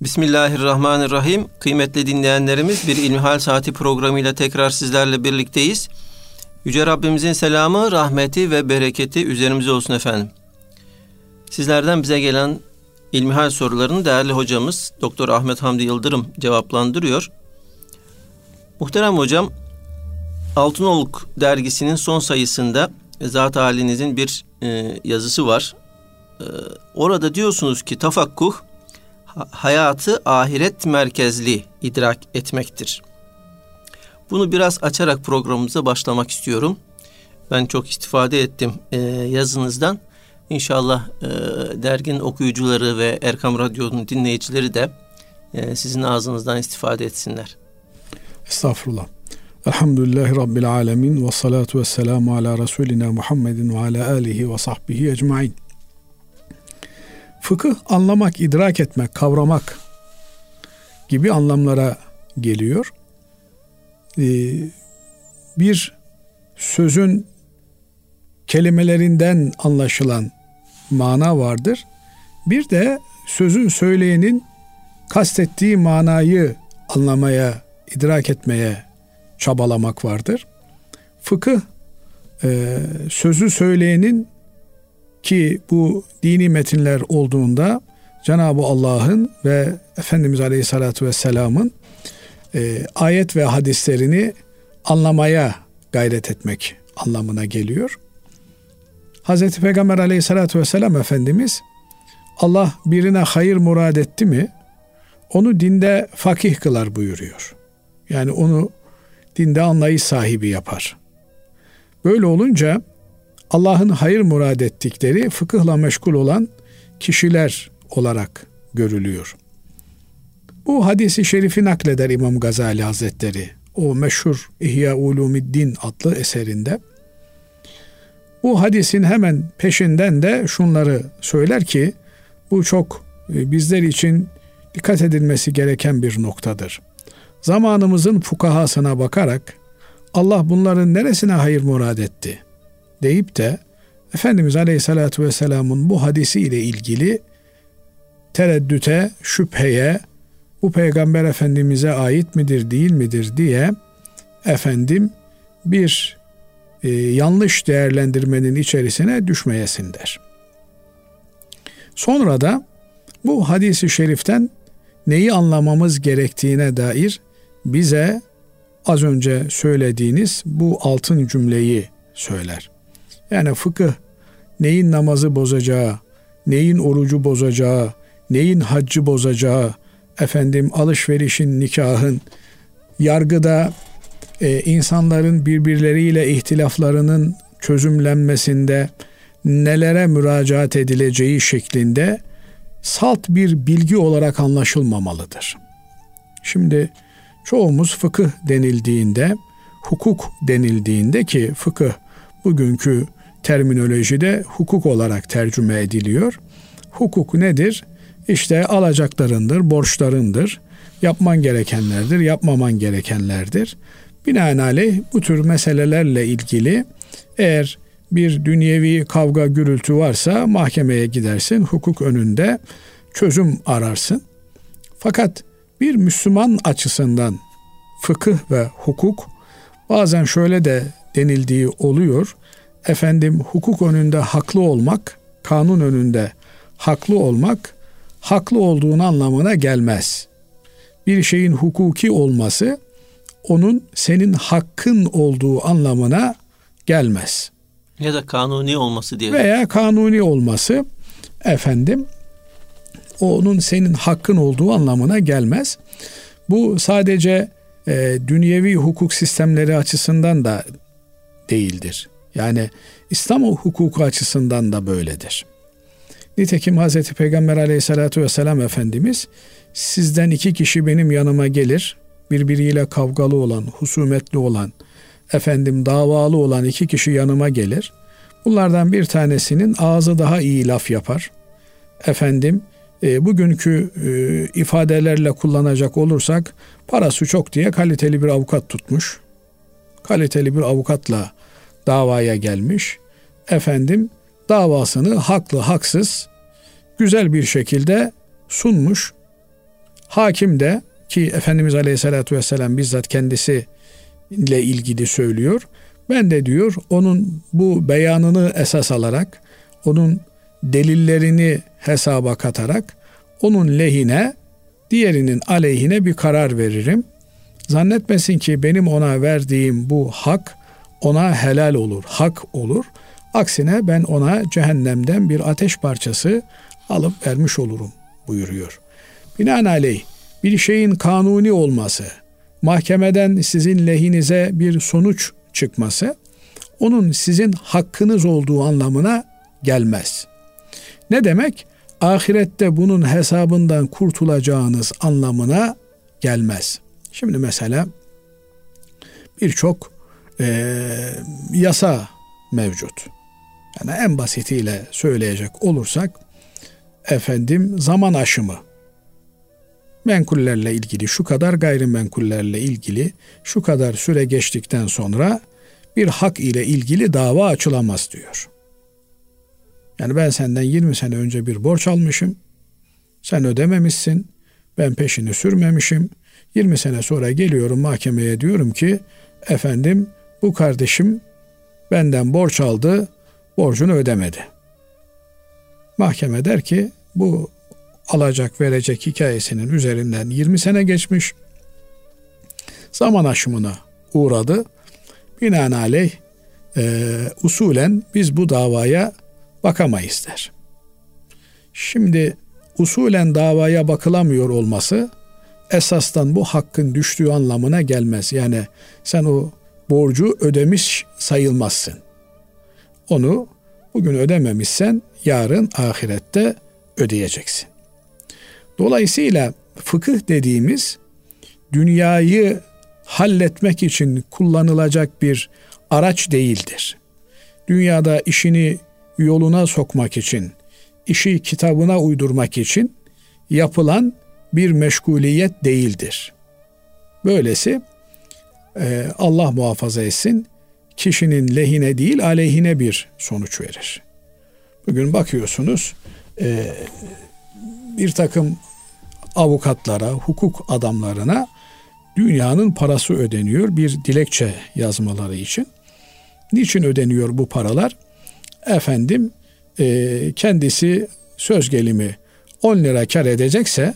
Bismillahirrahmanirrahim. Kıymetli dinleyenlerimiz, bir İlmihal Saati programıyla tekrar sizlerle birlikteyiz. Yüce Rabbimizin selamı, rahmeti ve bereketi üzerimize olsun efendim. Sizlerden bize gelen İlmihal sorularını değerli hocamız Doktor Ahmet Hamdi Yıldırım cevaplandırıyor. Muhterem hocam, Altınoluk dergisinin son sayısında zat halinizin bir yazısı var. Orada diyorsunuz ki tafakkuh hayatı ahiret merkezli idrak etmektir. Bunu biraz açarak programımıza başlamak istiyorum. Ben çok istifade ettim yazınızdan. İnşallah derginin okuyucuları ve Erkam Radyo'nun dinleyicileri de sizin ağzınızdan istifade etsinler. Estağfurullah. Elhamdülillahi Rabbil alemin ve salatu ve selamu ala Resulina Muhammedin ve ala alihi ve sahbihi ecmain. Fıkıh anlamak, idrak etmek, kavramak gibi anlamlara geliyor. Bir sözün kelimelerinden anlaşılan mana vardır. Bir de sözün söyleyenin kastettiği manayı anlamaya, idrak etmeye çabalamak vardır. Fıkıh sözü söyleyenin, ki bu dini metinler olduğunda Cenab-ı Allah'ın ve Efendimiz Aleyhisselatü Vesselam'ın ayet ve hadislerini anlamaya gayret etmek anlamına geliyor. Hazreti Peygamber Aleyhisselatü Vesselam Efendimiz, Allah birine hayır murad etti mi onu dinde fakih kılar buyuruyor. Yani onu dinde anlayış sahibi yapar. Böyle olunca Allah'ın hayır murad ettikleri fıkıhla meşgul olan kişiler olarak görülüyor. Bu hadisi şerifi nakleder İmam Gazali Hazretleri. O meşhur İhya Ulumiddin adlı eserinde. Bu hadisin hemen peşinden de şunları söyler ki bu çok bizler için dikkat edilmesi gereken bir noktadır. Zamanımızın fukahasına bakarak Allah bunların neresine hayır murad etti deyip de Efendimiz Aleyhisselatü Vesselam'ın bu hadisiyle ilgili tereddüte, şüpheye, bu Peygamber Efendimiz'e ait midir, değil midir diye bir yanlış değerlendirmenin içerisine düşmeyesin der. Sonra da bu hadisi şeriften neyi anlamamız gerektiğine dair bize az önce söylediğiniz bu altın cümleyi söyler. Yani fıkıh neyin namazı bozacağı, neyin orucu bozacağı, neyin haccı bozacağı, alışverişin, nikahın, yargıda insanların birbirleriyle ihtilaflarının çözümlenmesinde nelere müracaat edileceği şeklinde salt bir bilgi olarak anlaşılmamalıdır. Şimdi çoğumuz fıkıh denildiğinde, hukuk denildiğinde, ki fıkıh bugünkü terminolojide hukuk olarak tercüme ediliyor. Hukuk nedir? İşte alacaklarındır, borçlarındır, yapman gerekenlerdir, yapmaman gerekenlerdir. Binaenaleyh bu tür meselelerle ilgili eğer bir dünyevi kavga gürültü varsa mahkemeye gidersin, hukuk önünde çözüm ararsın. Fakat bir Müslüman açısından fıkıh ve hukuk bazen şöyle de denildiği oluyor. Hukuk önünde haklı olmak, kanun önünde haklı olmak, haklı olduğun anlamına gelmez. Bir şeyin hukuki olması, onun senin hakkın olduğu anlamına gelmez. Ya da kanuni olması diye. Veya kanuni olması, onun senin hakkın olduğu anlamına gelmez. Bu sadece dünyevi hukuk sistemleri açısından da değildir. Yani İslam hukuku açısından da böyledir. Nitekim Hazreti Peygamber Aleyhisselatü Vesselam Efendimiz, sizden iki kişi benim yanıma gelir, birbiriyle kavgalı olan, husumetli olan, davalı olan iki kişi yanıma gelir. Bunlardan bir tanesinin ağzı daha iyi laf yapar. Bugünkü ifadelerle kullanacak olursak, parası çok diye kaliteli bir avukat tutmuş. Kaliteli bir avukatla davaya gelmiş. Davasını haklı haksız güzel bir şekilde sunmuş. Hakim de, ki Efendimiz Aleyhisselatü Vesselam bizzat kendisiyle ilgili söylüyor, ben de diyor onun bu beyanını esas alarak, onun delillerini hesaba katarak onun lehine, diğerinin aleyhine bir karar veririm. Zannetmesin ki benim ona verdiğim bu hak ona helal olur, hak olur. Aksine ben ona cehennemden bir ateş parçası alıp vermiş olurum buyuruyor. Binaenaleyh bir şeyin kanuni olması, mahkemeden sizin lehinize bir sonuç çıkması, onun sizin hakkınız olduğu anlamına gelmez. Ne demek? Ahirette bunun hesabından kurtulacağınız anlamına gelmez. Şimdi mesela birçok yasa mevcut. Yani en basitiyle söyleyecek olursak, zaman aşımı, menkullerle ilgili şu kadar, gayrimenkullerle ilgili şu kadar süre geçtikten sonra bir hak ile ilgili dava açılamaz diyor. Yani ben senden 20 sene önce bir borç almışım, sen ödememişsin, ben peşini sürmemişim, 20 sene sonra geliyorum mahkemeye, diyorum ki bu kardeşim benden borç aldı, borcunu ödemedi. Mahkeme der ki bu alacak verecek hikayesinin üzerinden 20 sene geçmiş, zaman aşımına uğradı, binaenaleyh usulen biz bu davaya bakamayız der. Şimdi usulen davaya bakılamıyor olması esastan bu hakkın düştüğü anlamına gelmez. Yani sen o borcu ödemiş sayılmazsın. Onu bugün ödememişsen yarın ahirette ödeyeceksin. Dolayısıyla fıkıh dediğimiz dünyayı halletmek için kullanılacak bir araç değildir. Dünyada işini yoluna sokmak için, işi kitabına uydurmak için yapılan bir meşguliyet değildir. Böylesi Allah muhafaza etsin, kişinin lehine değil aleyhine bir sonuç verir. Bugün bakıyorsunuz bir takım avukatlara, hukuk adamlarına dünyanın parası ödeniyor bir dilekçe yazmaları için. Niçin ödeniyor bu paralar? Kendisi söz gelimi 10 lira kar edecekse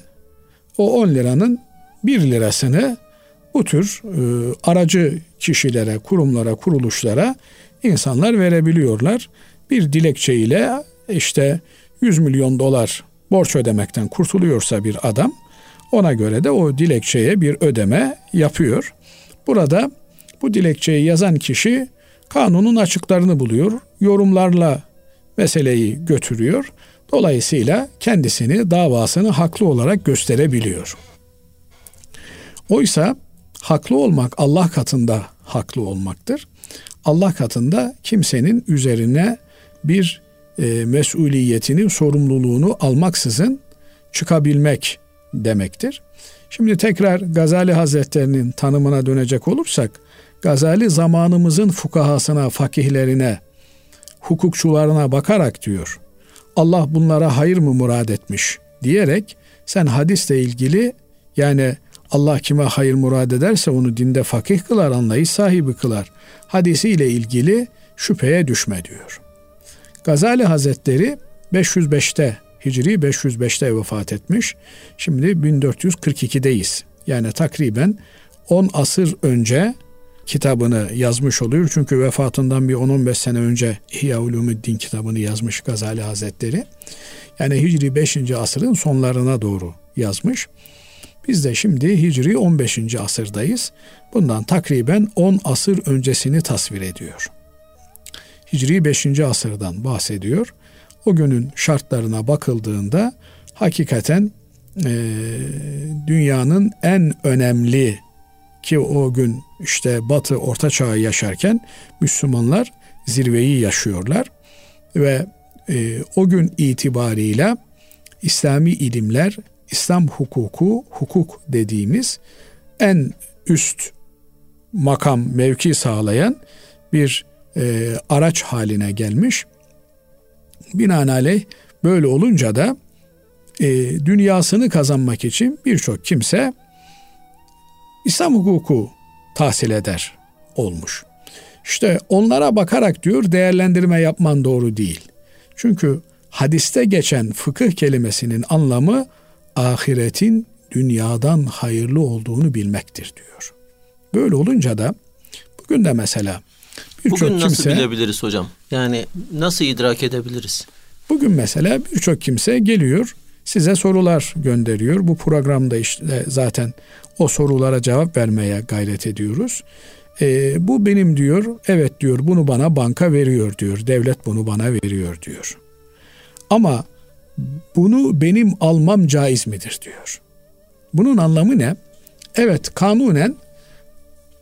o 10 liranın 1 lirasını bu tür aracı kişilere, kurumlara, kuruluşlara insanlar verebiliyorlar. Bir dilekçeyle işte 100 milyon dolar borç ödemekten kurtuluyorsa bir adam, ona göre de o dilekçeye bir ödeme yapıyor. Burada bu dilekçeyi yazan kişi kanunun açıklarını buluyor, yorumlarla meseleyi götürüyor. Dolayısıyla kendisini, davasını haklı olarak gösterebiliyor. Oysa haklı olmak Allah katında haklı olmaktır. Allah katında kimsenin üzerine bir mesuliyetini, sorumluluğunu almaksızın çıkabilmek demektir. Şimdi tekrar Gazali Hazretleri'nin tanımına dönecek olursak, Gazali zamanımızın fukahasına, fakihlerine, hukukçularına bakarak diyor, Allah bunlara hayır mı murad etmiş diyerek, sen hadisle ilgili, yani Allah kime hayır murad ederse onu dinde fakih kılar, anlayış sahibi kılar hadisiyle ilgili şüpheye düşme diyor. Gazali Hazretleri 505'te, Hicri 505'te vefat etmiş. Şimdi 1442'deyiz. Yani takriben 10 asır önce kitabını yazmış oluyor. Çünkü vefatından bir 10-15 sene önce İhya Ulumiddin kitabını yazmış Gazali Hazretleri. Yani Hicri 5. asırın sonlarına doğru yazmış. Biz de şimdi Hicri 15. asırdayız. Bundan takriben 10 asır öncesini tasvir ediyor. Hicri 5. asırdan bahsediyor. O günün şartlarına bakıldığında hakikaten dünyanın en önemli, ki o gün işte Batı Orta Çağı yaşarken Müslümanlar zirveyi yaşıyorlar ve o gün itibariyle İslami ilimler, İslam hukuku, hukuk dediğimiz en üst makam, mevki sağlayan bir araç haline gelmiş. Binaenaleyh böyle olunca da dünyasını kazanmak için birçok kimse İslam hukuku tahsil eder olmuş. İşte onlara bakarak diyor değerlendirme yapman doğru değil. Çünkü hadiste geçen fıkıh kelimesinin anlamı ahiretin dünyadan hayırlı olduğunu bilmektir diyor. Böyle olunca da bugün de mesela birçok kimse... Bugün nasıl bilebiliriz hocam? Yani nasıl idrak edebiliriz? Bugün mesela birçok kimse geliyor, size sorular gönderiyor. Bu programda işte zaten o sorulara cevap vermeye gayret ediyoruz. Bu benim diyor, evet diyor, bunu bana banka veriyor diyor. Devlet bunu bana veriyor diyor. Ama bunu benim almam caiz midir diyor. Bunun anlamı ne? Evet, kanunen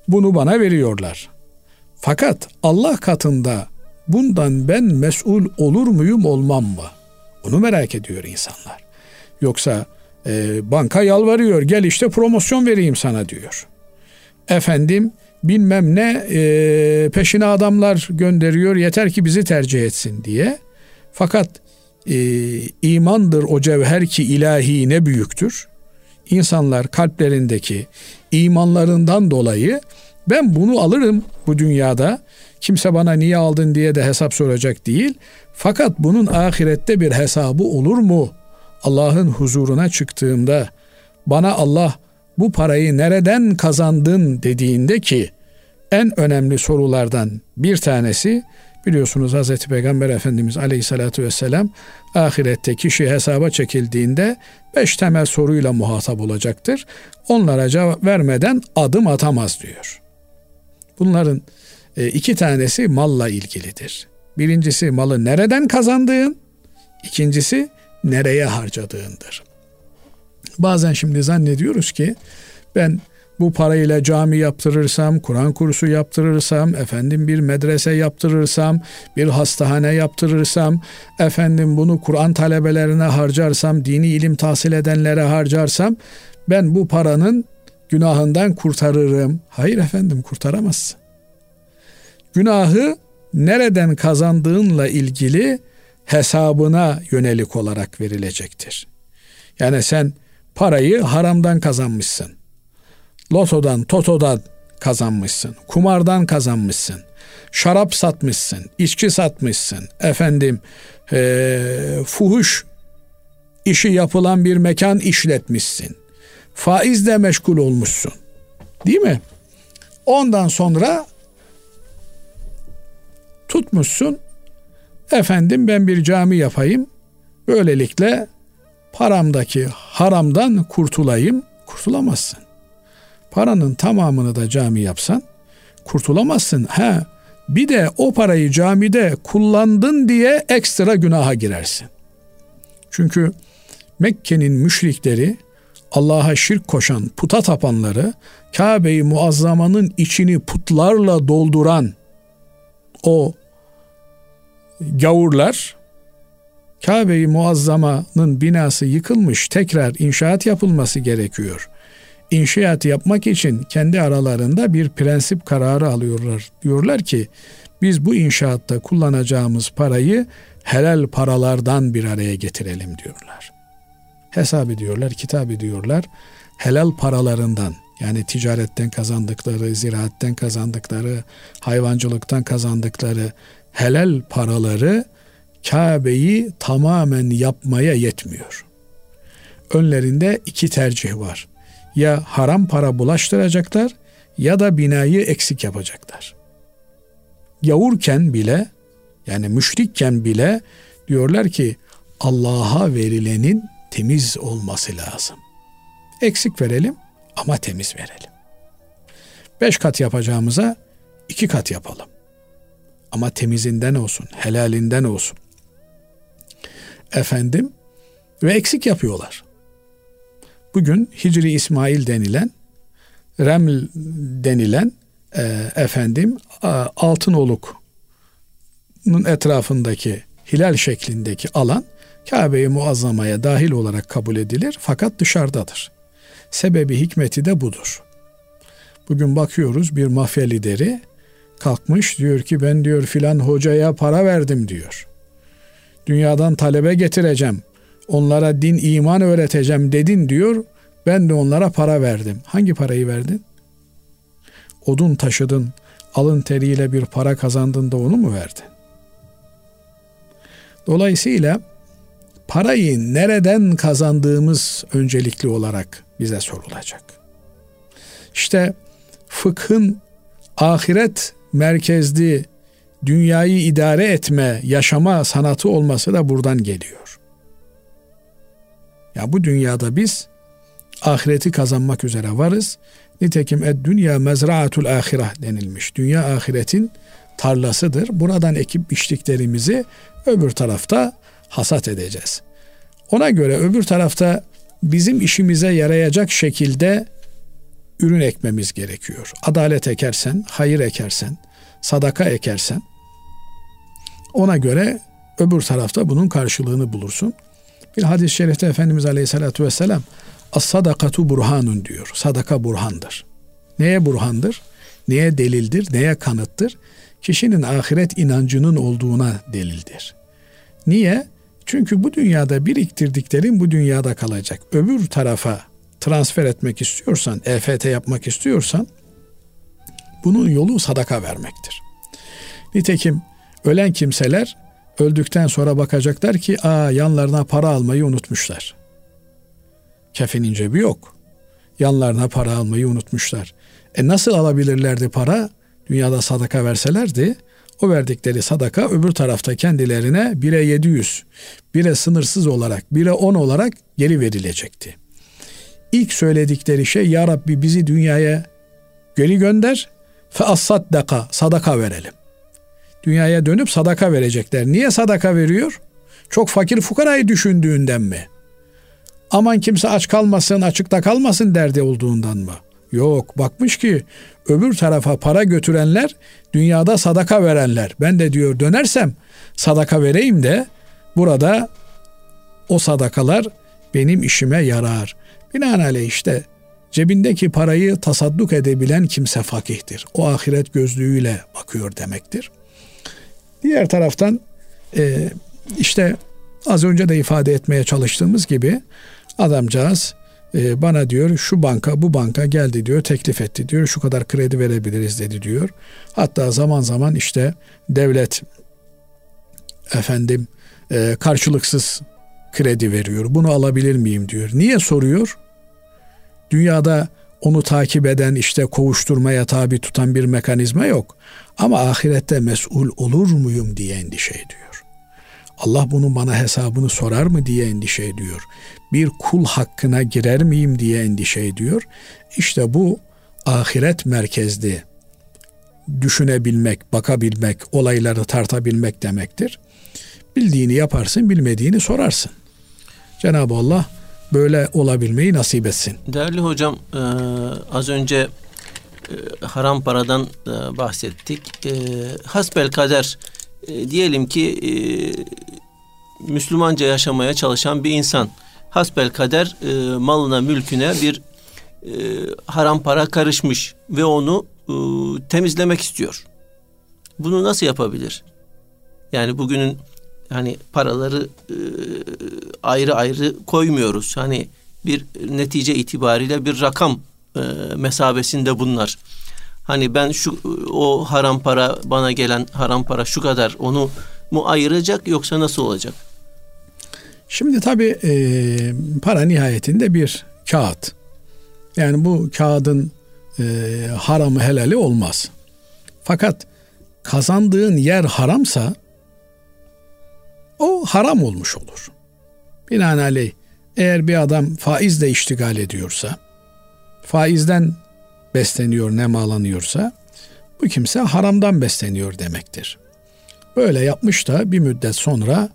bunu bana veriyorlar. Fakat Allah katında bundan ben mesul olur muyum, olmam mı? Onu merak ediyor insanlar. Yoksa banka yalvarıyor, gel işte promosyon vereyim sana diyor. Efendim bilmem ne peşine adamlar gönderiyor, yeter ki bizi tercih etsin diye. Fakat imandır o cevher ki ilahi ne büyüktür. İnsanlar kalplerindeki imanlarından dolayı ben bunu alırım bu dünyada. Kimse bana niye aldın diye de hesap soracak değil. Fakat bunun ahirette bir hesabı olur mu? Allah'ın huzuruna çıktığımda bana Allah bu parayı nereden kazandın dediğinde ki en önemli sorulardan bir tanesi, biliyorsunuz Hazreti Peygamber Efendimiz Aleyhisselatü Vesselam ahirette kişi hesaba çekildiğinde 5 temel soruyla muhatap olacaktır. Onlara cevap vermeden adım atamaz diyor. Bunların 2 tanesi malla ilgilidir. Birincisi malı nereden kazandığın, ikincisi nereye harcadığındır. Bazen şimdi zannediyoruz ki ben bu parayla cami yaptırırsam, Kur'an kursu yaptırırsam, efendim bir medrese yaptırırsam, bir hastahane yaptırırsam, efendim bunu Kur'an talebelerine harcarsam, dini ilim tahsil edenlere harcarsam ben bu paranın günahından kurtarırım. Hayır efendim, kurtaramazsın. Günahı nereden kazandığınla ilgili hesabına yönelik olarak verilecektir. Yani sen parayı haramdan kazanmışsın. Lotodan, totodan kazanmışsın. Kumardan kazanmışsın. Şarap satmışsın. İçki satmışsın. Efendim fuhuş işi yapılan bir mekan işletmişsin. Faizle meşgul olmuşsun. Değil mi? Ondan sonra tutmuşsun. Efendim ben bir cami yapayım. Böylelikle paramdaki haramdan kurtulayım. Kurtulamazsın. Paranın tamamını da cami yapsan kurtulamazsın. Bir de o parayı camide kullandın diye ekstra günaha girersin. Çünkü Mekke'nin müşrikleri, Allah'a şirk koşan, puta tapanları, Kabe-i Muazzama'nın içini putlarla dolduran o gavurlar, Kabe-i Muazzama'nın binası yıkılmış, tekrar inşaat yapılması gerekiyor. İnşaatı yapmak için kendi aralarında bir prensip kararı alıyorlar. Diyorlar ki biz bu inşaatta kullanacağımız parayı helal paralardan bir araya getirelim diyorlar. Hesap ediyorlar, kitap ediyorlar. Helal paralarından, yani ticaretten kazandıkları, ziraatten kazandıkları, hayvancılıktan kazandıkları helal paraları Kabe'yi tamamen yapmaya yetmiyor. Önlerinde 2 tercih var. Ya haram para bulaştıracaklar ya da binayı eksik yapacaklar. Gavurken bile, yani müşrikken bile diyorlar ki Allah'a verilenin temiz olması lazım. Eksik verelim ama temiz verelim. 5 kat yapacağımıza 2 kat yapalım. Ama temizinden olsun, helalinden olsun. Efendim ve eksik yapıyorlar. Bugün Hicri İsmail denilen, Reml denilen Altınoluk'un etrafındaki hilal şeklindeki alan Kabe-i Muazzama'ya dahil olarak kabul edilir fakat dışarıdadır. Sebebi hikmeti de budur. Bugün bakıyoruz bir mafya lideri kalkmış diyor ki ben diyor filan hocaya para verdim diyor. Dünyadan talebe getireceğim. onlara din, iman öğreteceğim dedin diyor. Ben de onlara para verdim. Hangi parayı verdin? Odun taşıdın, alın teriyle bir para kazandın da onu mu verdin? Dolayısıyla parayı nereden kazandığımız öncelikli olarak bize sorulacak. İşte fıkhın ahiret merkezli dünyayı idare etme, yaşama sanatı olması da buradan geliyor. Ya bu dünyada biz ahireti kazanmak üzere varız. Nitekim ed-dünya mezra'atul ahirah denilmiş. Dünya ahiretin tarlasıdır. Buradan ekip biçtiklerimizi öbür tarafta hasat edeceğiz. Ona göre öbür tarafta bizim işimize yarayacak şekilde ürün ekmemiz gerekiyor. Adalet ekersen, hayır ekersen, sadaka ekersen, ona göre öbür tarafta bunun karşılığını bulursun. Bir hadis-i şerifte Efendimiz Aleyhisselatü Vesselam "As-sadakatu burhanun" diyor. Sadaka burhandır. Neye burhandır? Neye delildir? Neye kanıttır? Kişinin ahiret inancının olduğuna delildir. Niye? Çünkü bu dünyada biriktirdiklerin bu dünyada kalacak. Öbür tarafa transfer etmek istiyorsan, EFT yapmak istiyorsan, bunun yolu sadaka vermektir. Nitekim ölen kimseler öldükten sonra bakacaklar ki yanlarına para almayı unutmuşlar. Kefenin cebi yok. Yanlarına para almayı unutmuşlar. Nasıl alabilirlerdi para? Dünyada sadaka verselerdi, o verdikleri sadaka öbür tarafta kendilerine 1'e 700, 1'e sınırsız olarak, 1'e 10 olarak geri verilecekti. İlk söyledikleri şey, "Ya Rabbi bizi dünyaya geri gönder, feassaddaka, sadaka verelim." Dünyaya dönüp sadaka verecekler. Niye sadaka veriyor? Çok fakir fukarayı düşündüğünden mi? Aman kimse aç kalmasın, açıkta kalmasın derdi olduğundan mı? Yok, bakmış ki öbür tarafa para götürenler dünyada sadaka verenler. Ben de diyor dönersem sadaka vereyim de burada o sadakalar benim işime yarar. Binaenaleyh işte cebindeki parayı tasadduk edebilen kimse fakihtir. O ahiret gözlüğüyle bakıyor demektir. Diğer taraftan işte az önce de ifade etmeye çalıştığımız gibi adamcağız bana diyor şu banka bu banka geldi diyor, teklif etti diyor, şu kadar kredi verebiliriz dedi diyor. Hatta zaman zaman işte devlet karşılıksız kredi veriyor, bunu alabilir miyim diyor. Niye soruyor? Dünyada onu takip eden, işte kovuşturmaya tabi tutan bir mekanizma yok. Ama ahirette mesul olur muyum diye endişe ediyor. Allah bunun bana hesabını sorar mı diye endişe ediyor. Bir kul hakkına girer miyim diye endişe ediyor. İşte bu ahiret merkezli düşünebilmek, bakabilmek, olayları tartabilmek demektir. Bildiğini yaparsın, bilmediğini sorarsın. Cenab-ı Allah böyle olabilmeyi nasip etsin. Değerli hocam, az önce haram paradan bahsettik. Hasbel kader diyelim ki Müslümanca yaşamaya çalışan bir insan hasbel kader malına mülküne bir haram para karışmış ve onu temizlemek istiyor. Bunu nasıl yapabilir? Yani bugünün hani paraları ayrı ayrı koymuyoruz. Hani bir netice itibariyle bir rakam mesabesinde bunlar. Hani ben o haram para, bana gelen haram para şu kadar, onu mu ayıracak yoksa nasıl olacak? Şimdi tabii para nihayetinde bir kağıt. Yani bu kağıdın haramı helali olmaz. Fakat kazandığın yer haramsa o haram olmuş olur. Binaenaleyh eğer bir adam faizle iştigal ediyorsa, faizden besleniyor, nemalanıyorsa bu kimse haramdan besleniyor demektir. Böyle yapmış da bir müddet sonra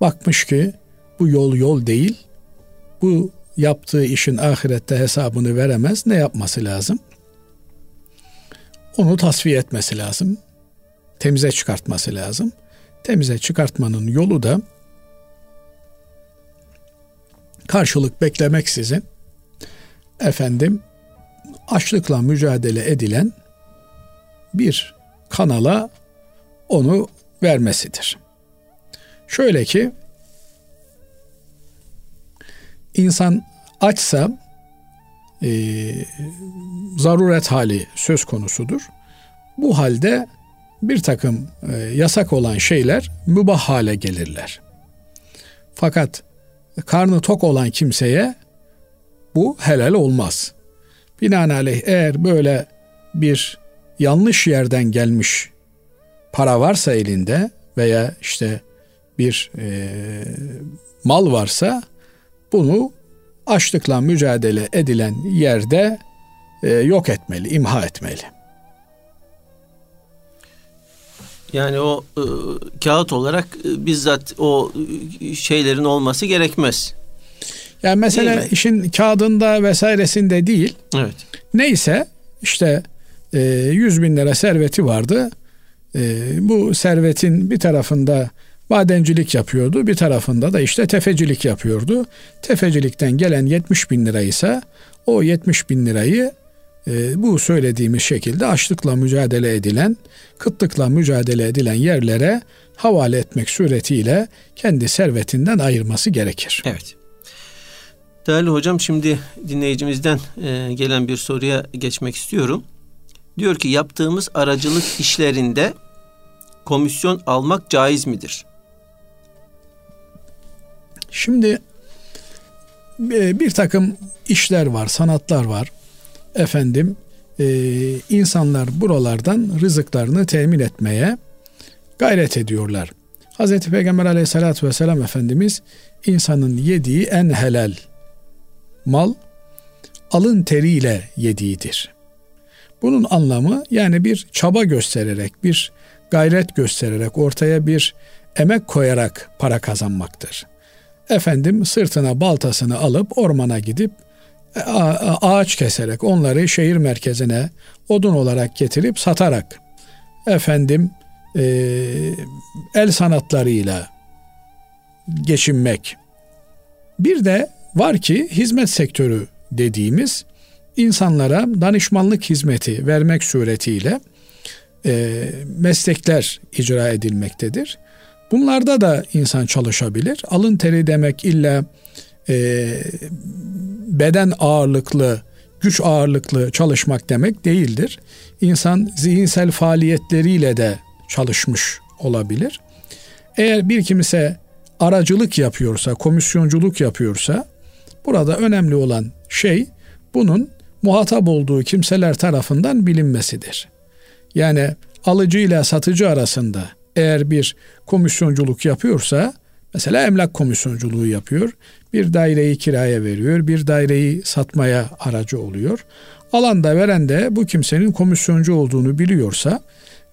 bakmış ki bu yol değil, bu yaptığı işin ahirette hesabını veremez. Ne yapması lazım? Onu tasfiye etmesi lazım. Temize çıkartması lazım. Temize çıkartmanın yolu da karşılık beklemeksizin açlıkla mücadele edilen bir kanala onu vermesidir. Şöyle ki insan açsa zaruret hali söz konusudur. Bu halde bir takım yasak olan şeyler mübah hale gelirler. Fakat karnı tok olan kimseye bu helal olmaz. Binaenaleyh eğer böyle bir yanlış yerden gelmiş para varsa elinde veya işte bir mal varsa bunu açlıkla mücadele edilen yerde yok etmeli, imha etmeli. Yani o kağıt olarak bizzat o şeylerin olması gerekmez. Yani mesela işin kağıdında vesairesinde değil. Evet. Neyse işte 100 bin lira serveti vardı. Bu servetin bir tarafında madencilik yapıyordu. Bir tarafında da işte tefecilik yapıyordu. Tefecilikten gelen 70 bin liraysa o 70 bin lirayı bu söylediğimiz şekilde açlıkla mücadele edilen, kıtlıkla mücadele edilen yerlere havale etmek suretiyle kendi servetinden ayırması gerekir. Evet. Değerli hocam, şimdi dinleyicimizden gelen bir soruya geçmek istiyorum. Diyor ki, yaptığımız aracılık işlerinde komisyon almak caiz midir? Şimdi bir takım işler var, sanatlar var. Efendim, insanlar buralardan rızıklarını temin etmeye gayret ediyorlar. Hazreti Peygamber Aleyhisselatü Vesselam Efendimiz, insanın yediği en helal mal, alın teriyle yediğidir. Bunun anlamı, yani bir çaba göstererek, bir gayret göstererek, ortaya bir emek koyarak para kazanmaktır. Efendim, sırtına baltasını alıp ormana gidip ağaç keserek, onları şehir merkezine odun olarak getirip satarak, efendim el sanatlarıyla geçinmek. Bir de var ki hizmet sektörü dediğimiz, insanlara danışmanlık hizmeti vermek suretiyle meslekler icra edilmektedir. Bunlarda da insan çalışabilir. Alın teri demek illa beden ağırlıklı, güç ağırlıklı çalışmak demek değildir. İnsan zihinsel faaliyetleriyle de çalışmış olabilir. Eğer bir kimse aracılık yapıyorsa, komisyonculuk yapıyorsa, burada önemli olan şey bunun muhatap olduğu kimseler tarafından bilinmesidir. Yani alıcı ile satıcı arasında eğer bir komisyonculuk yapıyorsa, mesela emlak komisyonculuğu yapıyor, bir daireyi kiraya veriyor, bir daireyi satmaya aracı oluyor. Alan da veren de bu kimsenin komisyoncu olduğunu biliyorsa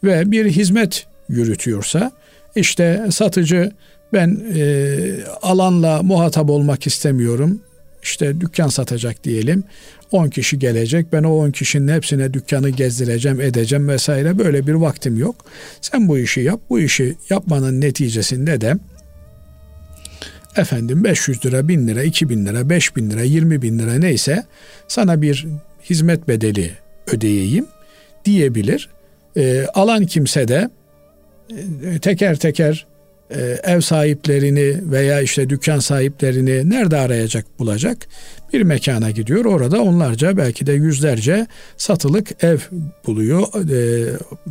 ve bir hizmet yürütüyorsa, işte satıcı ben alanla muhatap olmak istemiyorum, İşte dükkan satacak diyelim, 10 kişi gelecek, ben o 10 kişinin hepsine dükkanı gezdireceğim, edeceğim vesaire, böyle bir vaktim yok. Sen bu işi yap, bu işi yapmanın neticesinde de efendim 500 lira, 1000 lira, 2000 lira, 5000 lira, 20 bin lira neyse sana bir hizmet bedeli ödeyeyim diyebilir. Alan kimse de teker teker ev sahiplerini veya işte dükkan sahiplerini nerede arayacak, bulacak? Bir mekana gidiyor. Orada onlarca, belki de yüzlerce satılık ev buluyor,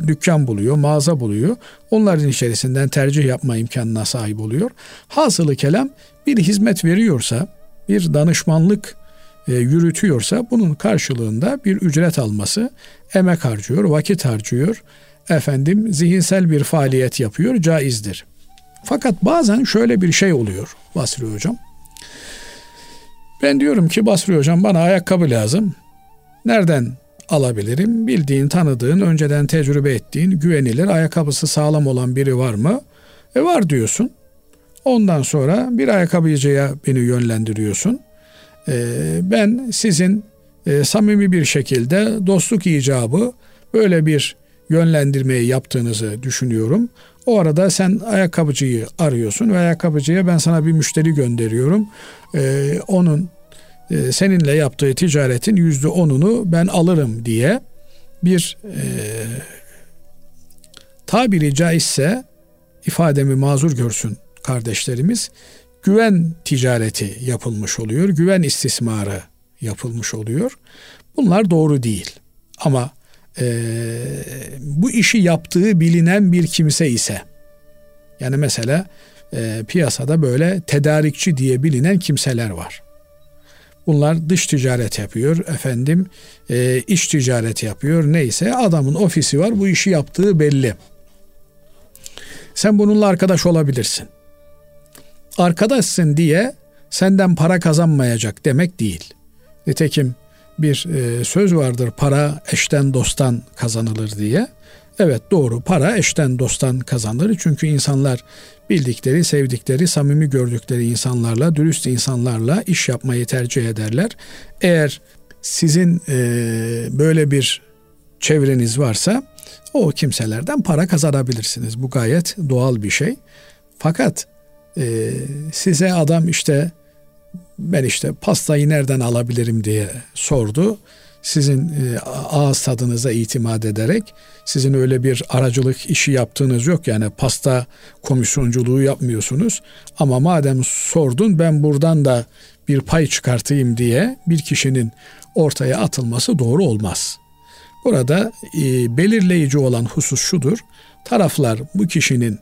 dükkan buluyor, mağaza buluyor. Onların içerisinden tercih yapma imkanına sahip oluyor. Hasılı kelam, bir hizmet veriyorsa, bir danışmanlık yürütüyorsa bunun karşılığında bir ücret alması, emek harcıyor, vakit harcıyor, efendim zihinsel bir faaliyet yapıyor, caizdir. Fakat bazen şöyle bir şey oluyor Basri Hocam. Ben diyorum ki Basri Hocam bana ayakkabı lazım. Nereden alabilirim? Bildiğin, tanıdığın, önceden tecrübe ettiğin, güvenilir, ayakkabısı sağlam olan biri var mı? Var diyorsun. Ondan sonra bir ayakkabıcıya beni yönlendiriyorsun. Ben sizin samimi bir şekilde dostluk icabı böyle bir yönlendirmeyi yaptığınızı düşünüyorum. O arada sen ayakkabıcıyı arıyorsun ve ayakkabıcıya ben sana bir müşteri gönderiyorum. Onun seninle yaptığı ticaretin %10'unu ben alırım diye bir tabiri caizse, ifademi mazur görsün kardeşlerimiz, güven ticareti yapılmış oluyor, güven istismarı yapılmış oluyor. Bunlar doğru değil. Ama bu işi yaptığı bilinen bir kimse ise, yani mesela piyasada böyle tedarikçi diye bilinen kimseler var. Bunlar dış ticaret yapıyor, iç ticaret yapıyor, neyse, adamın ofisi var, bu işi yaptığı belli. Sen bununla arkadaş olabilirsin. Arkadaşsın diye senden para kazanmayacak demek değil. Nitekim bir söz vardır, para eşten dosttan kazanılır diye. Evet, doğru, para eşten dosttan kazanılır. Çünkü insanlar bildikleri, sevdikleri, samimi gördükleri insanlarla, dürüst insanlarla iş yapmayı tercih ederler. Eğer sizin böyle bir çevreniz varsa o kimselerden para kazanabilirsiniz. Bu gayet doğal bir şey. Fakat size adam ben pastayı nereden alabilirim diye sordu. Sizin ağız tadınıza itimat ederek, sizin öyle bir aracılık işi yaptığınız yok, yani pasta komisyonculuğu yapmıyorsunuz, ama madem sordun ben buradan da bir pay çıkartayım diye bir kişinin ortaya atılması doğru olmaz. Burada belirleyici olan husus şudur: taraflar bu kişinin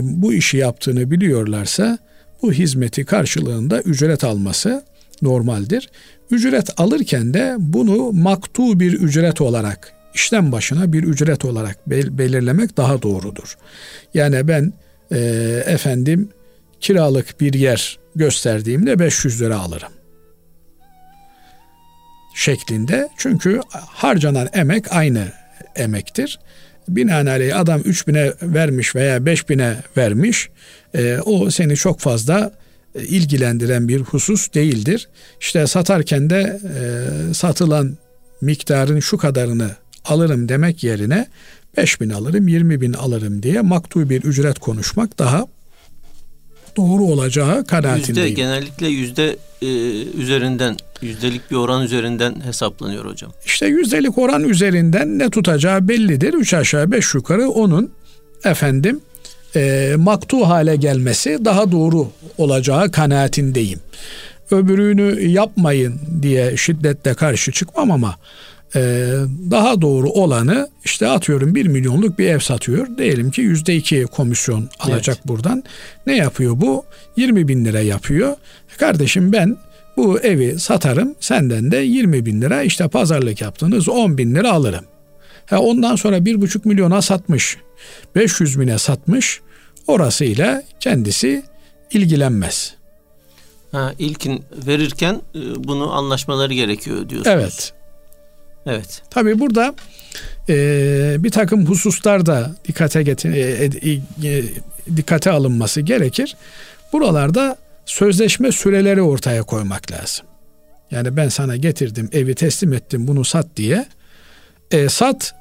bu işi yaptığını biliyorlarsa bu hizmeti karşılığında ücret alması normaldir. Ücret alırken de bunu maktu bir ücret olarak, işlem başına bir ücret olarak belirlemek daha doğrudur. Yani ben kiralık bir yer gösterdiğimde 500 lira alırım şeklinde. Çünkü harcanan emek aynı emektir. Binaenaleyh adam 3000'e vermiş veya 5000'e vermiş, o seni çok fazla ilgilendiren bir husus değildir. İşte satarken de satılan miktarın şu kadarını alırım demek yerine 5000 alırım, 20.000 alırım diye maktu bir ücret konuşmak daha doğru olacağı kanaatindeyim. Genellikle yüzde üzerinden, yüzdelik bir oran üzerinden hesaplanıyor hocam. İşte yüzdelik oran üzerinden ne tutacağı bellidir. 3 aşağı 5 yukarı onun maktu hale gelmesi daha doğru olacağı kanaatindeyim. Öbürünü yapmayın diye şiddetle karşı çıkmam, ama daha doğru olanı, işte atıyorum 1 milyonluk bir ev satıyor. Diyelim ki %2 komisyon alacak, evet. Buradan. Ne yapıyor bu? 20.000 lira yapıyor. Kardeşim ben bu evi satarım. Senden de 20.000 lira, işte pazarlık yaptığınız 10.000 lira alırım. Ondan sonra 1,5 milyona satmış, 500.000'e satmış, orasıyla kendisi ilgilenmez. İlkin verirken bunu anlaşmaları gerekiyor diyorsunuz. Evet. Evet. Tabii burada bir takım hususlar da dikkate alınması gerekir. Buralarda sözleşme süreleri ortaya koymak lazım. Yani ben sana getirdim, evi teslim ettim, bunu sat diye. Sat,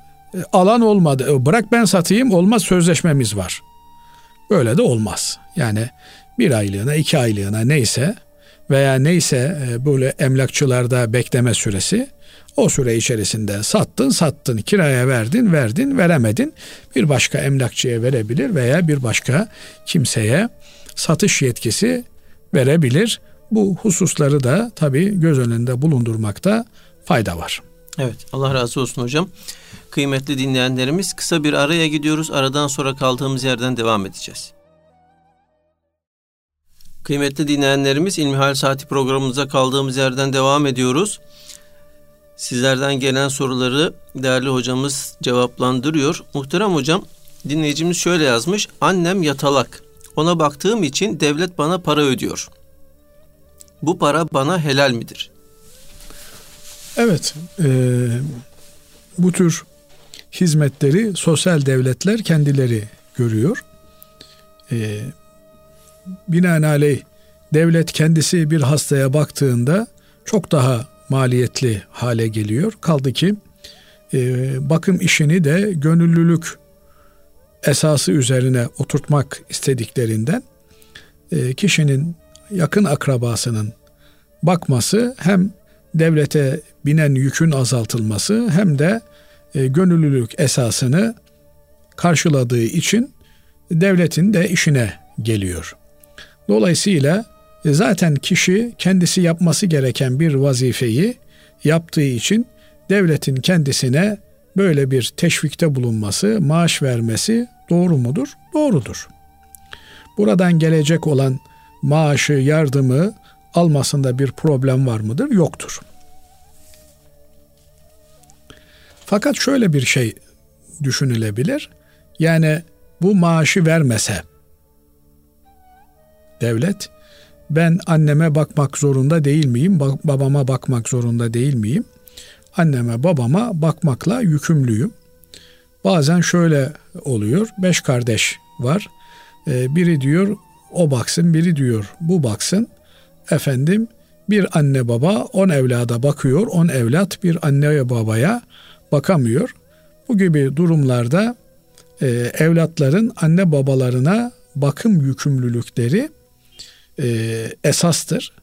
alan olmadı, bırak ben satayım, olmaz, sözleşmemiz var. Böyle de olmaz. Yani 1 aylığına, 2 aylığına, neyse, veya neyse böyle emlakçılarda bekleme süresi. O süre içerisinde sattın, kiraya verdin, veremedin, bir başka emlakçıya verebilir veya bir başka kimseye satış yetkisi verebilir. Bu hususları da tabii göz önünde bulundurmakta fayda var. Evet, Allah razı olsun hocam. Kıymetli dinleyenlerimiz, kısa bir araya gidiyoruz. Aradan sonra kaldığımız yerden devam edeceğiz. Kıymetli dinleyenlerimiz, İlmihal Saati programımıza kaldığımız yerden devam ediyoruz. Sizlerden gelen soruları değerli hocamız cevaplandırıyor. Muhterem hocam, dinleyicimiz şöyle yazmış: annem yatalak. Ona baktığım için devlet bana para ödüyor. Bu para bana helal midir? Evet, bu tür hizmetleri sosyal devletler kendileri görüyor. Binaenaleyh devlet kendisi bir hastaya baktığında çok daha maliyetli hale geliyor. Kaldı ki bakım işini de gönüllülük esası üzerine oturtmak istediklerinden kişinin, yakın akrabasının bakması hem devlete binen yükün azaltılması hem de gönüllülük esasını karşıladığı için devletin de işine geliyor. Dolayısıyla zaten kişi kendisi yapması gereken bir vazifeyi yaptığı için devletin kendisine böyle bir teşvikte bulunması, maaş vermesi doğru mudur? Doğrudur. Buradan gelecek olan maaşı, yardımı almasında bir problem var mıdır? Yoktur. Fakat şöyle bir şey düşünülebilir. Yani bu maaşı vermese devlet, ben anneme bakmak zorunda değil miyim? Babama bakmak zorunda değil miyim? Anneme babama bakmakla yükümlüyüm. Bazen şöyle oluyor. 5 kardeş var. Biri diyor o baksın, biri diyor bu baksın. Efendim, bir anne baba 10 evlada bakıyor. 10 evlat bir anne babaya bakamıyor. Bu gibi durumlarda evlatların anne babalarına bakım yükümlülükleri esastır.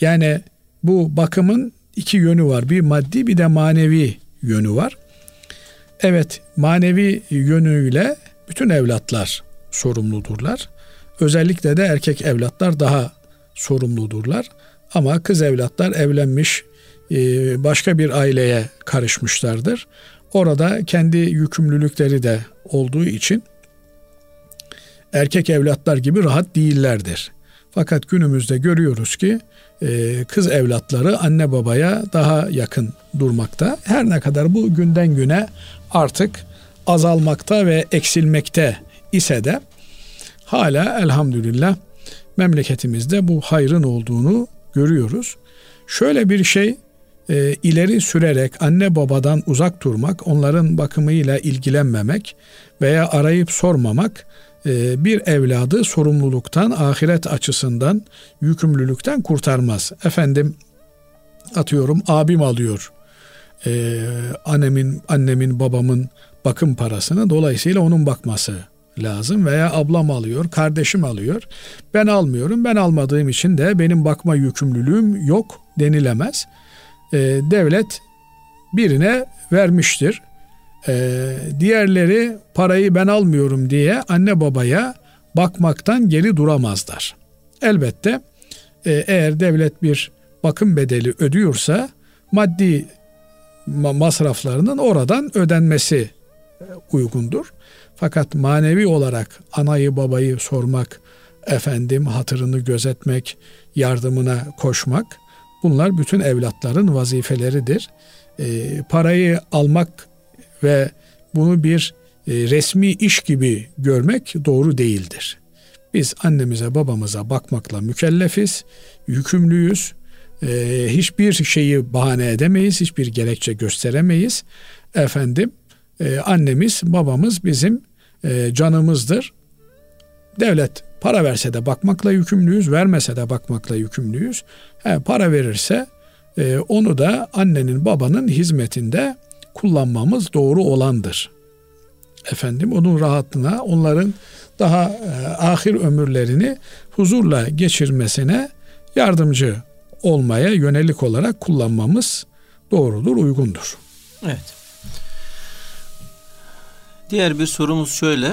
Yani bu bakımın iki yönü var. Bir maddi, bir de manevi yönü var. Evet, manevi yönüyle bütün evlatlar sorumludurlar. Özellikle de erkek evlatlar daha sorumludurlar. Ama kız evlatlar evlenmiş, başka bir aileye karışmışlardır. Orada kendi yükümlülükleri de olduğu için erkek evlatlar gibi rahat değillerdir. Fakat günümüzde görüyoruz ki kız evlatları anne babaya daha yakın durmakta. Her ne kadar bu günden güne artık azalmakta ve eksilmekte ise de hala elhamdülillah memleketimizde bu hayrın olduğunu görüyoruz. Şöyle bir şey ileri sürerek anne babadan uzak durmak, onların bakımıyla ilgilenmemek veya arayıp sormamak bir evladı sorumluluktan, ahiret açısından, yükümlülükten kurtarmaz. Efendim, atıyorum abim alıyor annemin babamın bakım parasını, dolayısıyla onun bakması lazım, veya ablam alıyor, kardeşim alıyor, ben almıyorum, ben almadığım için de benim bakma yükümlülüğüm yok denilemez. Devlet birine vermiştir. Diğerleri parayı ben almıyorum diye anne babaya bakmaktan geri duramazlar. Elbette eğer devlet bir bakım bedeli ödüyorsa maddi masraflarının oradan ödenmesi uygundur. Fakat manevi olarak anayı babayı sormak, efendim hatırını gözetmek, yardımına koşmak, bunlar bütün evlatların vazifeleridir. Parayı almak ve bunu bir resmi iş gibi görmek doğru değildir. Biz annemize babamıza bakmakla mükellefiz, yükümlüyüz. Hiçbir şeyi bahane edemeyiz, hiçbir gerekçe gösteremeyiz. Efendim, annemiz babamız bizim canımızdır. Devlet para verse de bakmakla yükümlüyüz, vermese de bakmakla yükümlüyüz. Para verirse onu da annenin babanın hizmetinde kullanmamız doğru olandır. Efendim, onun rahatlığına, onların daha ahir ömürlerini huzurla geçirmesine yardımcı olmaya yönelik olarak kullanmamız doğrudur, uygundur. Evet. Diğer bir sorumuz şöyle.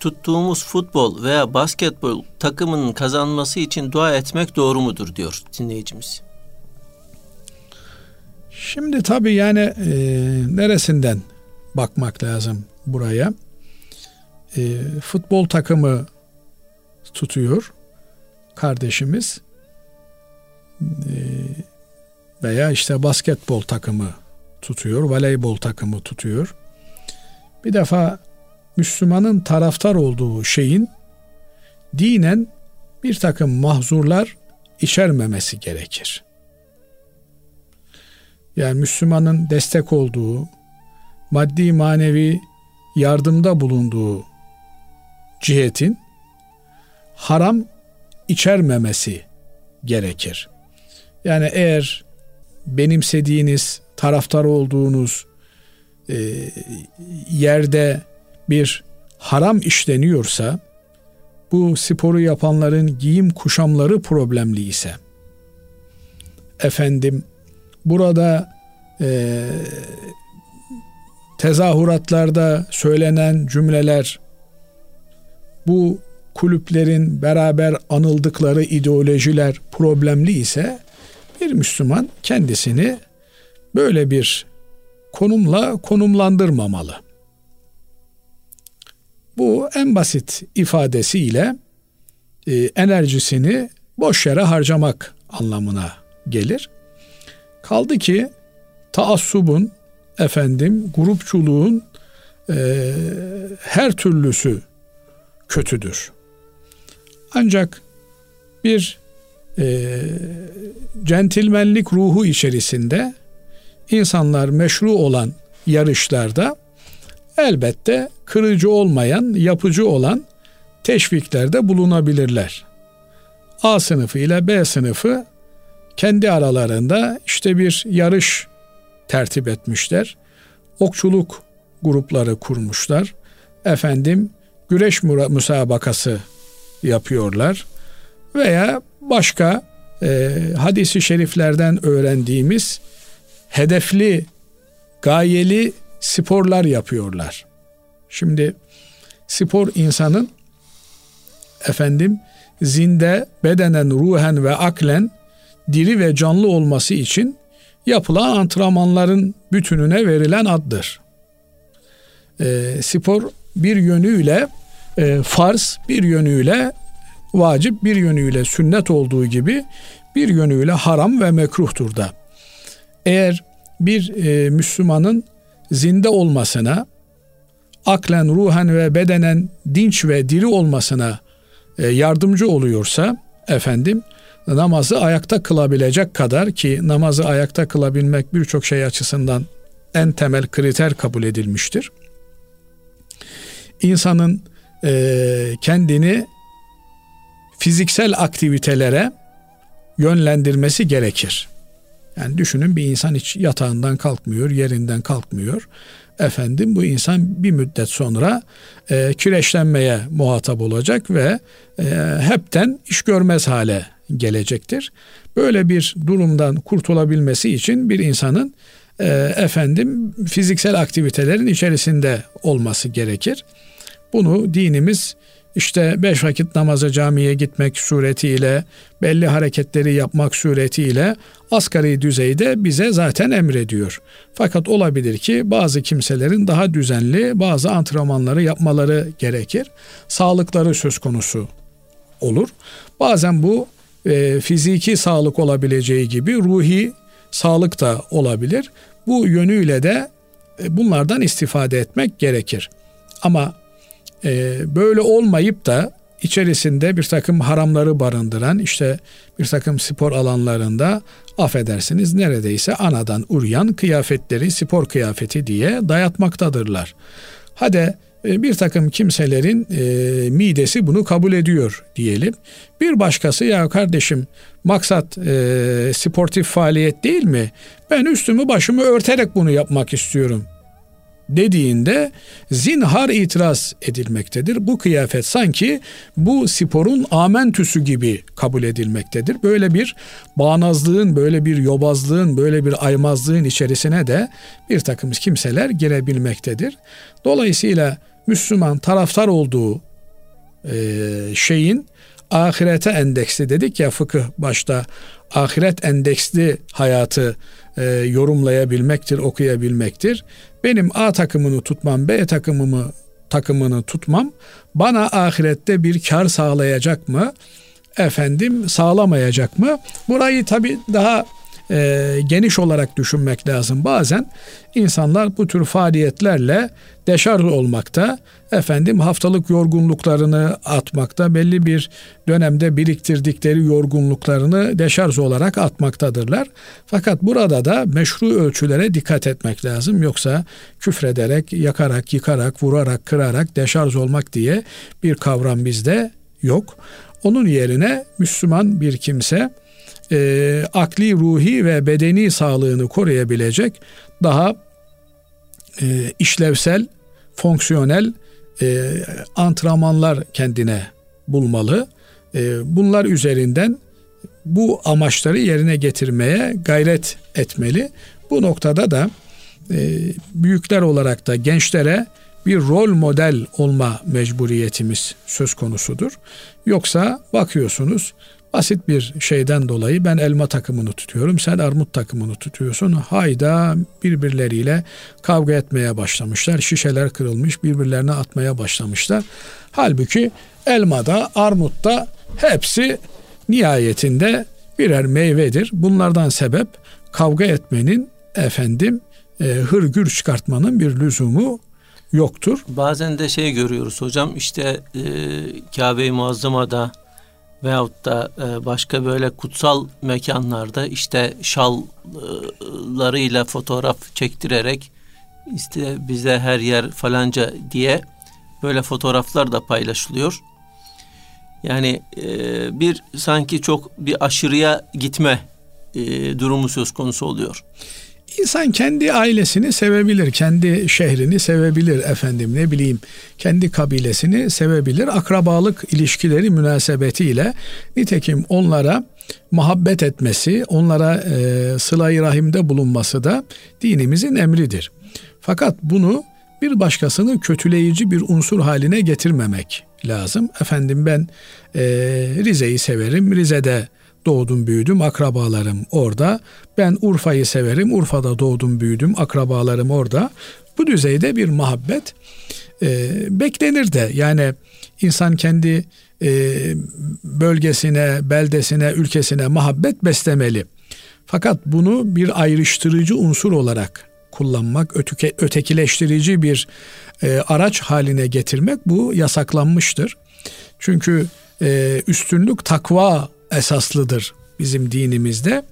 Tuttuğumuz futbol veya basketbol takımının kazanması için dua etmek doğru mudur diyor dinleyicimiz. Şimdi tabii yani neresinden bakmak lazım buraya? Futbol takımı tutuyor kardeşimiz veya işte basketbol takımı tutuyor, voleybol takımı tutuyor. Bir defa Müslümanın taraftar olduğu şeyin dinen bir takım mahzurlar içermemesi gerekir. Yani Müslümanın destek olduğu, maddi manevi yardımda bulunduğu cihetin haram içermemesi gerekir. Yani eğer benimsediğiniz, taraftar olduğunuz yerde bir haram işleniyorsa, bu sporu yapanların giyim kuşamları problemli ise, efendim burada tezahüratlarda söylenen cümleler, bu kulüplerin beraber anıldıkları ideolojiler problemli ise bir Müslüman kendisini böyle bir konumla konumlandırmamalı. Bu en basit ifadesiyle enerjisini boş yere harcamak anlamına gelir. Kaldı ki taassubun, grupçuluğun her türlüsü kötüdür. Ancak bir centilmenlik ruhu içerisinde insanlar meşru olan yarışlarda elbette kırıcı olmayan, yapıcı olan teşviklerde bulunabilirler. A sınıfı ile B sınıfı kendi aralarında işte bir yarış tertip etmişler. Okçuluk grupları kurmuşlar. Güreş müsabakası yapıyorlar. Veya başka hadis-i şeriflerden öğrendiğimiz hedefli, gayeli sporlar yapıyorlar. Şimdi spor insanın zinde, bedenen, ruhen ve aklen diri ve canlı olması için yapılan antrenmanların bütününe verilen addır. Spor bir yönüyle farz, bir yönüyle vacip, bir yönüyle sünnet olduğu gibi bir yönüyle haram ve mekruhtur da. Eğer bir Müslümanın zinde olmasına, aklen, ruhen ve bedenen dinç ve diri olmasına yardımcı oluyorsa namazı ayakta kılabilecek kadar, ki namazı ayakta kılabilmek birçok şey açısından en temel kriter kabul edilmiştir. İnsanın kendini fiziksel aktivitelere yönlendirmesi gerekir. Yani düşünün, bir insan hiç yatağından kalkmıyor, yerinden kalkmıyor. Bu insan bir müddet sonra kireçlenmeye muhatap olacak ve hepten iş görmez hale gelecektir. Böyle bir durumdan kurtulabilmesi için bir insanın fiziksel aktivitelerin içerisinde olması gerekir. Bunu dinimiz beş vakit namaza camiye gitmek suretiyle, belli hareketleri yapmak suretiyle asgari düzeyde bize zaten emrediyor. Fakat olabilir ki bazı kimselerin daha düzenli bazı antrenmanları yapmaları gerekir. Sağlıkları söz konusu olur. Bazen bu fiziki sağlık olabileceği gibi ruhi sağlık da olabilir. Bu yönüyle de bunlardan istifade etmek gerekir. Ama böyle olmayıp da içerisinde bir takım haramları barındıran bir takım spor alanlarında neredeyse anadan uryan kıyafetleri spor kıyafeti diye dayatmaktadırlar. Bir takım kimselerin midesi bunu kabul ediyor diyelim. Bir başkası, ya kardeşim maksat sportif faaliyet değil mi? Ben üstümü başımı örterek bunu yapmak istiyorum dediğinde zinhar itiraz edilmektedir. Bu kıyafet sanki bu sporun amentüsü gibi kabul edilmektedir. Böyle bir bağnazlığın, böyle bir yobazlığın, böyle bir aymazlığın içerisine de bir takım kimseler girebilmektedir. Dolayısıyla Müslüman taraftar olduğu şeyin ahirete endeksli, dedik ya fıkıh başta, ahiret endeksli hayatı yorumlayabilmektir, okuyabilmektir. Benim A takımını tutmam, B takımını tutmam bana ahirette bir kar sağlayacak mı? Sağlamayacak mı? Burayı tabii daha geniş olarak düşünmek lazım. Bazen insanlar bu tür faaliyetlerle deşarj olmakta, haftalık yorgunluklarını atmakta, belli bir dönemde biriktirdikleri yorgunluklarını deşarj olarak atmaktadırlar. Fakat burada da meşru ölçülere dikkat etmek lazım. Yoksa küfrederek, yakarak, yıkarak, vurarak, kırarak deşarj olmak diye bir kavram bizde yok. Onun yerine Müslüman bir kimse akli, ruhi ve bedeni sağlığını koruyabilecek daha işlevsel, fonksiyonel antrenmanlar kendine bulmalı. Bunlar üzerinden bu amaçları yerine getirmeye gayret etmeli. Bu noktada da büyükler olarak da gençlere bir rol model olma mecburiyetimiz söz konusudur. Yoksa bakıyorsunuz basit bir şeyden dolayı ben elma takımını tutuyorum, sen armut takımını tutuyorsun. Hayda, birbirleriyle kavga etmeye başlamışlar. Şişeler kırılmış, birbirlerine atmaya başlamışlar. Halbuki elmada, armutta hepsi nihayetinde birer meyvedir. Bunlardan sebep kavga etmenin, hırgür çıkartmanın bir lüzumu yoktur. Bazen de şey görüyoruz hocam, işte Kabe-i Muazzama'da veyahut da başka böyle kutsal mekanlarda işte şallarıyla fotoğraf çektirerek işte bize her yer falanca diye böyle fotoğraflar da paylaşılıyor. Yani bir sanki çok bir aşırıya gitme durumu söz konusu oluyor. İnsan kendi ailesini sevebilir, kendi şehrini sevebilir, kendi kabilesini sevebilir. Akrabalık ilişkileri münasebetiyle nitekim onlara muhabbet etmesi, onlara sıla-i rahimde bulunması da dinimizin emridir. Fakat bunu bir başkasını kötüleyici bir unsur haline getirmemek lazım. Ben Rize'yi severim, Rize'de doğdum büyüdüm, akrabalarım orada. Ben Urfa'yı severim, Urfa'da doğdum büyüdüm, akrabalarım orada. Bu düzeyde bir muhabbet beklenir de. Yani insan kendi bölgesine, beldesine, ülkesine muhabbet beslemeli. Fakat bunu bir ayrıştırıcı unsur olarak kullanmak, ötekileştirici bir araç haline getirmek bu yasaklanmıştır. Çünkü üstünlük takva esaslıdır bizim dinimizde.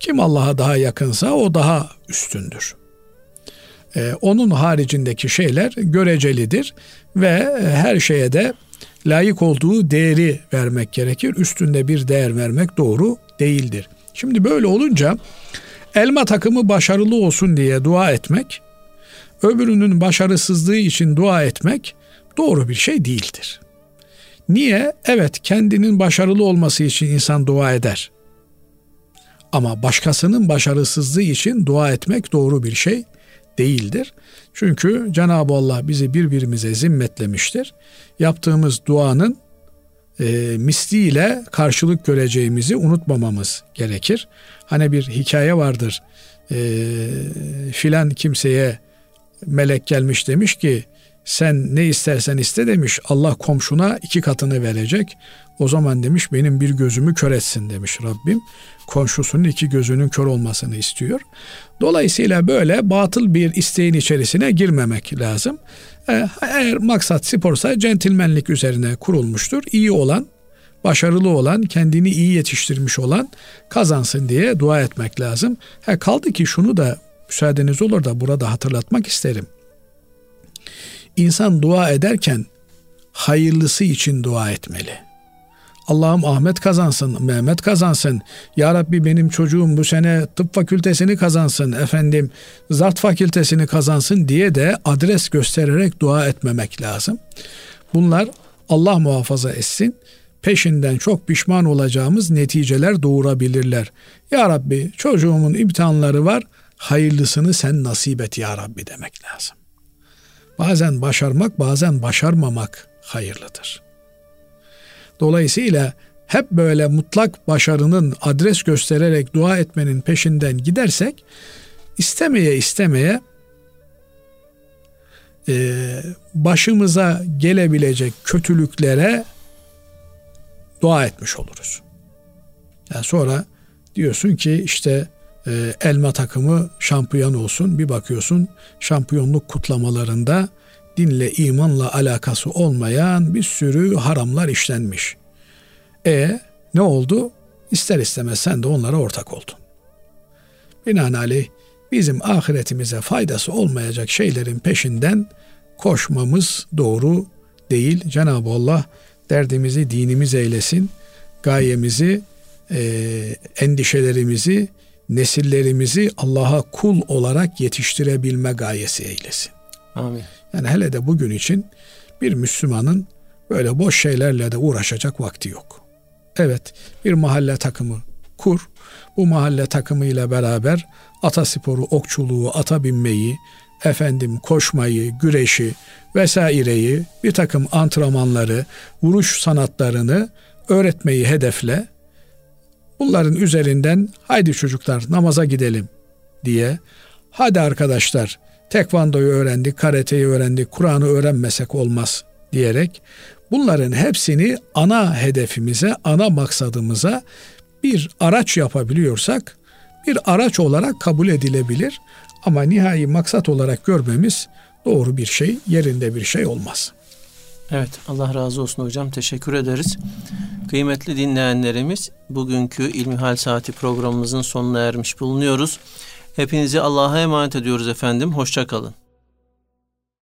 Kim Allah'a daha yakınsa o daha üstündür. Onun haricindeki şeyler görecelidir ve her şeye de layık olduğu değeri vermek gerekir. Üstünde bir değer vermek doğru değildir. Şimdi böyle olunca elma takımı başarılı olsun diye dua etmek, öbürünün başarısızlığı için dua etmek doğru bir şey değildir. Niye? Evet, kendinin başarılı olması için insan dua eder. Ama başkasının başarısızlığı için dua etmek doğru bir şey değildir. Çünkü Cenab-ı Allah bizi birbirimize zimmetlemiştir. Yaptığımız duanın misliyle karşılık göreceğimizi unutmamamız gerekir. Hani bir hikaye vardır. Filan kimseye melek gelmiş, demiş ki sen ne istersen iste demiş. Allah komşuna 2 katını verecek. O zaman demiş benim bir gözümü kör etsin demiş Rabbim. Komşusunun 2 gözünün kör olmasını istiyor. Dolayısıyla böyle batıl bir isteğin içerisine girmemek lazım. Eğer maksat sporsa centilmenlik üzerine kurulmuştur. İyi olan, başarılı olan, kendini iyi yetiştirmiş olan kazansın diye dua etmek lazım. Kaldı ki şunu da müsaadeniz olur da burada hatırlatmak isterim. İnsan dua ederken hayırlısı için dua etmeli. Allah'ım Ahmet kazansın, Mehmet kazansın. Ya Rabbi benim çocuğum bu sene tıp fakültesini kazansın, zart fakültesini kazansın diye de adres göstererek dua etmemek lazım. Bunlar Allah muhafaza etsin, peşinden çok pişman olacağımız neticeler doğurabilirler. Ya Rabbi çocuğumun imtihanları var, hayırlısını sen nasip et ya Rabbi demek lazım. Bazen başarmak, bazen başarmamak hayırlıdır. Dolayısıyla hep böyle mutlak başarının adres göstererek dua etmenin peşinden gidersek istemeye başımıza gelebilecek kötülüklere dua etmiş oluruz. Sonra diyorsun ki elma takımı şampiyon olsun. Bir bakıyorsun şampiyonluk kutlamalarında dinle, imanla alakası olmayan bir sürü haramlar işlenmiş. Ne oldu? İster istemez sen de onlara ortak oldun. Binaenaleyh bizim ahiretimize faydası olmayacak şeylerin peşinden koşmamız doğru değil. Cenab-ı Allah derdimizi dinimiz eylesin. Gayemizi, endişelerimizi, nesillerimizi Allah'a kul olarak yetiştirebilme gayesi eylesin. Amin. Hele de bugün için bir Müslümanın böyle boş şeylerle de uğraşacak vakti yok. Evet, bir mahalle takımı kur. Bu mahalle takımıyla beraber atasporu, okçuluğu, ata binmeyi, efendim koşmayı, güreşi vesaireyi, bir takım antrenmanları, vuruş sanatlarını öğretmeyi hedefle. Bunların üzerinden haydi çocuklar namaza gidelim diye, hadi arkadaşlar tekvandoyu öğrendik, karateyi öğrendik, Kur'an'ı öğrenmesek olmaz diyerek bunların hepsini ana hedefimize, ana maksadımıza bir araç yapabiliyorsak bir araç olarak kabul edilebilir ama nihai maksat olarak görmemiz doğru bir şey, yerinde bir şey olmaz. Evet, Allah razı olsun hocam, teşekkür ederiz. Kıymetli dinleyenlerimiz, bugünkü İlmihal Saati programımızın sonuna ermiş bulunuyoruz. Hepinizi Allah'a emanet ediyoruz efendim. Hoşça kalın.